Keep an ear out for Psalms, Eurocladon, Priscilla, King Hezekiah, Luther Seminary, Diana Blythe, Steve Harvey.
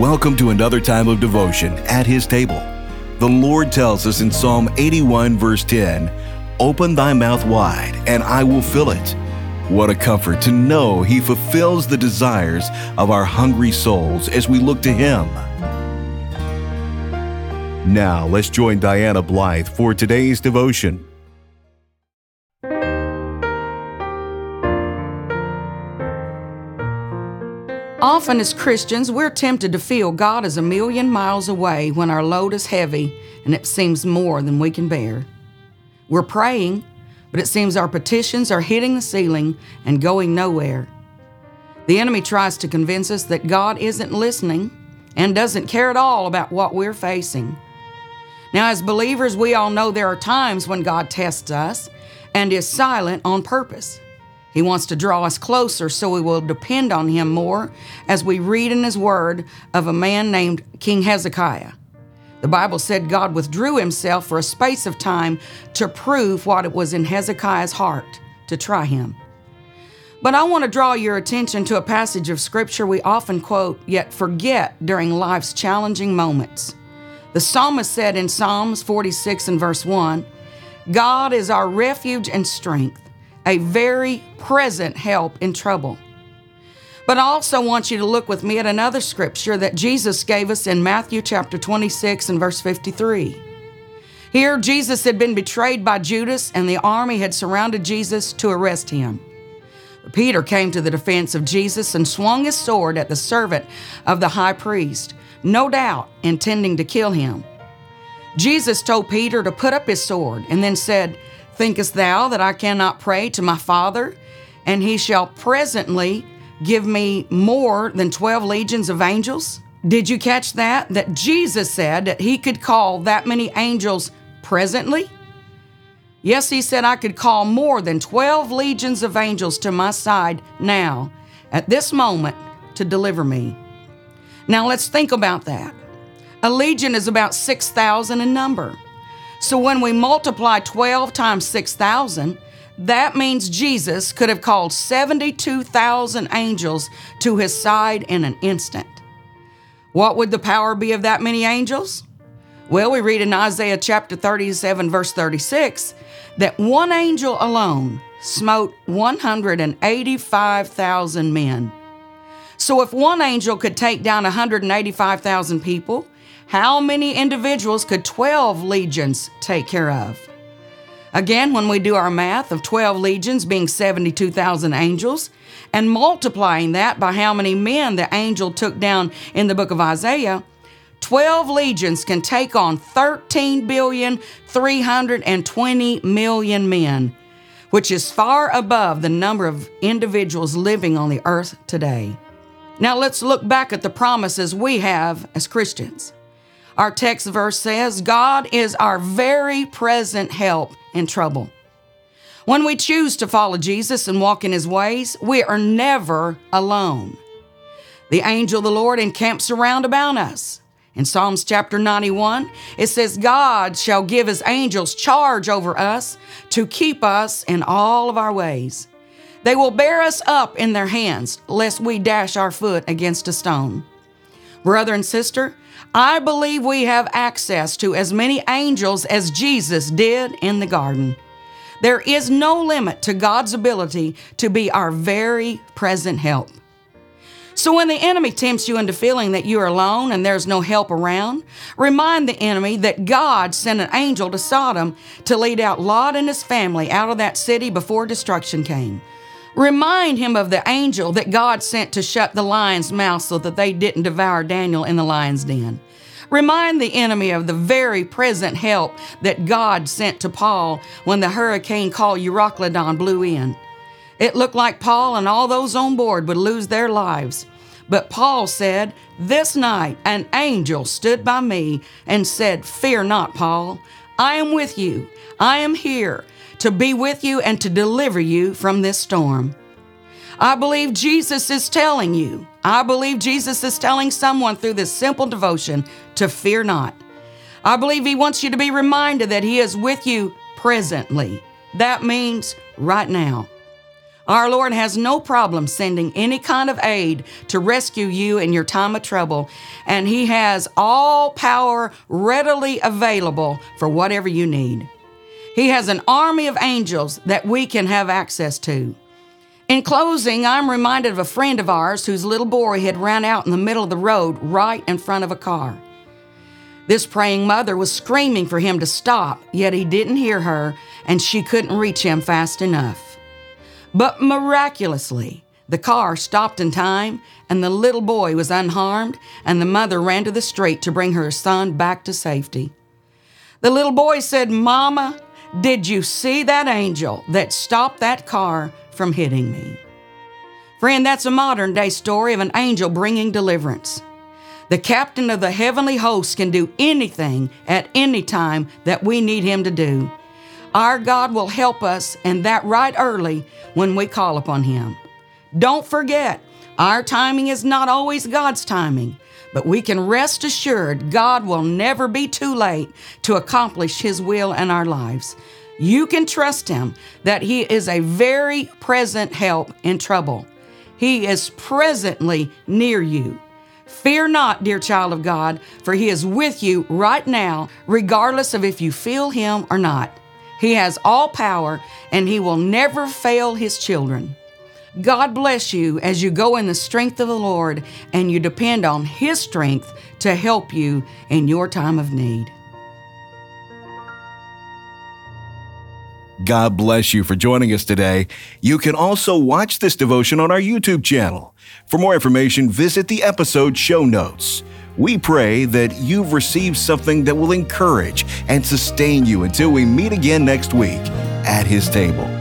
Welcome to another time of devotion at His table. The Lord tells us in Psalm 81, verse 10, "Open thy mouth wide, and I will fill it." What a comfort to know He fulfills the desires of our hungry souls as we look to Him. Now, let's join Diana Blythe for today's devotion. Often as Christians, we're tempted to feel God is a million miles away when our load is heavy and it seems more than we can bear. We're praying, but it seems our petitions are hitting the ceiling and going nowhere. The enemy tries to convince us that God isn't listening and doesn't care at all about what we're facing. Now, as believers, we all know there are times when God tests us and is silent on purpose. He wants to draw us closer so we will depend on Him more, as we read in His Word of a man named King Hezekiah. The Bible said God withdrew Himself for a space of time to prove what it was in Hezekiah's heart, to try him. But I want to draw your attention to a passage of Scripture we often quote yet forget during life's challenging moments. The psalmist said in Psalms 46 and verse 1, "God is our refuge and strength, a very present help in trouble." But I also want you to look with me at another scripture that Jesus gave us in Matthew chapter 26 and verse 53. Here, Jesus had been betrayed by Judas, and the army had surrounded Jesus to arrest Him. Peter came to the defense of Jesus and swung his sword at the servant of the high priest, no doubt intending to kill Him. Jesus told Peter to put up his sword and then said, "Thinkest thou that I cannot pray to my Father, and He shall presently give me more than 12 legions of angels?" Did you catch that? That Jesus said that He could call that many angels presently? Yes, He said, "I could call more than 12 legions of angels to my side now, at this moment, to deliver me." Now let's think about that. A legion is about 6,000 in number. So when we multiply 12 times 6,000, that means Jesus could have called 72,000 angels to His side in an instant. What would the power be of that many angels? Well, we read in Isaiah chapter 37, verse 36, that one angel alone smote 185,000 men. So if one angel could take down 185,000 people, how many individuals could 12 legions take care of? Again, when we do our math of 12 legions being 72,000 angels and multiplying that by how many men the angel took down in the book of Isaiah, 12 legions can take on 13,320,000,000 men, which is far above the number of individuals living on the earth today. Now let's look back at the promises we have as Christians. Our text verse says, "God is our very present help in trouble." When we choose to follow Jesus and walk in His ways, we are never alone. The angel of the Lord encamps around about us. In Psalms chapter 91, it says, "God shall give His angels charge over us to keep us in all of our ways. They will bear us up in their hands, lest we dash our foot against a stone." Brother and sister, I believe we have access to as many angels as Jesus did in the garden. There is no limit to God's ability to be our very present help. So when the enemy tempts you into feeling that you're alone and there's no help around, remind the enemy that God sent an angel to Sodom to lead out Lot and his family out of that city before destruction came. Remind him of the angel that God sent to shut the lion's mouth so that they didn't devour Daniel in the lion's den. Remind the enemy of the very present help that God sent to Paul when the hurricane called Eurocladon blew in. It looked like Paul and all those on board would lose their lives. But Paul said, "This night an angel stood by me and said, 'Fear not, Paul. I am with you. I am here to be with you and to deliver you from this storm.'" I believe Jesus is telling you. I believe Jesus is telling someone through this simple devotion to fear not. I believe He wants you to be reminded that He is with you presently. That means right now. Our Lord has no problem sending any kind of aid to rescue you in your time of trouble, and He has all power readily available for whatever you need. He has an army of angels that we can have access to. In closing, I'm reminded of a friend of ours whose little boy had run out in the middle of the road right in front of a car. This praying mother was screaming for him to stop, yet he didn't hear her, and she couldn't reach him fast enough. But miraculously, the car stopped in time, and the little boy was unharmed, and the mother ran to the street to bring her son back to safety. The little boy said, "Mama, did you see that angel that stopped that car from hitting me?" Friend, that's a modern-day story of an angel bringing deliverance. The captain of the heavenly hosts can do anything at any time that we need him to do. Our God will help us, and that right early when we call upon Him. Don't forget, our timing is not always God's timing, but we can rest assured God will never be too late to accomplish His will in our lives. You can trust Him that He is a very present help in trouble. He is presently near you. Fear not, dear child of God, for He is with you right now, regardless of if you feel Him or not. He has all power, and He will never fail His children. God bless you as you go in the strength of the Lord and you depend on His strength to help you in your time of need. God bless you for joining us today. You can also watch this devotion on our YouTube channel. For more information, visit the episode show notes. We pray that you've received something that will encourage and sustain you until we meet again next week at His table.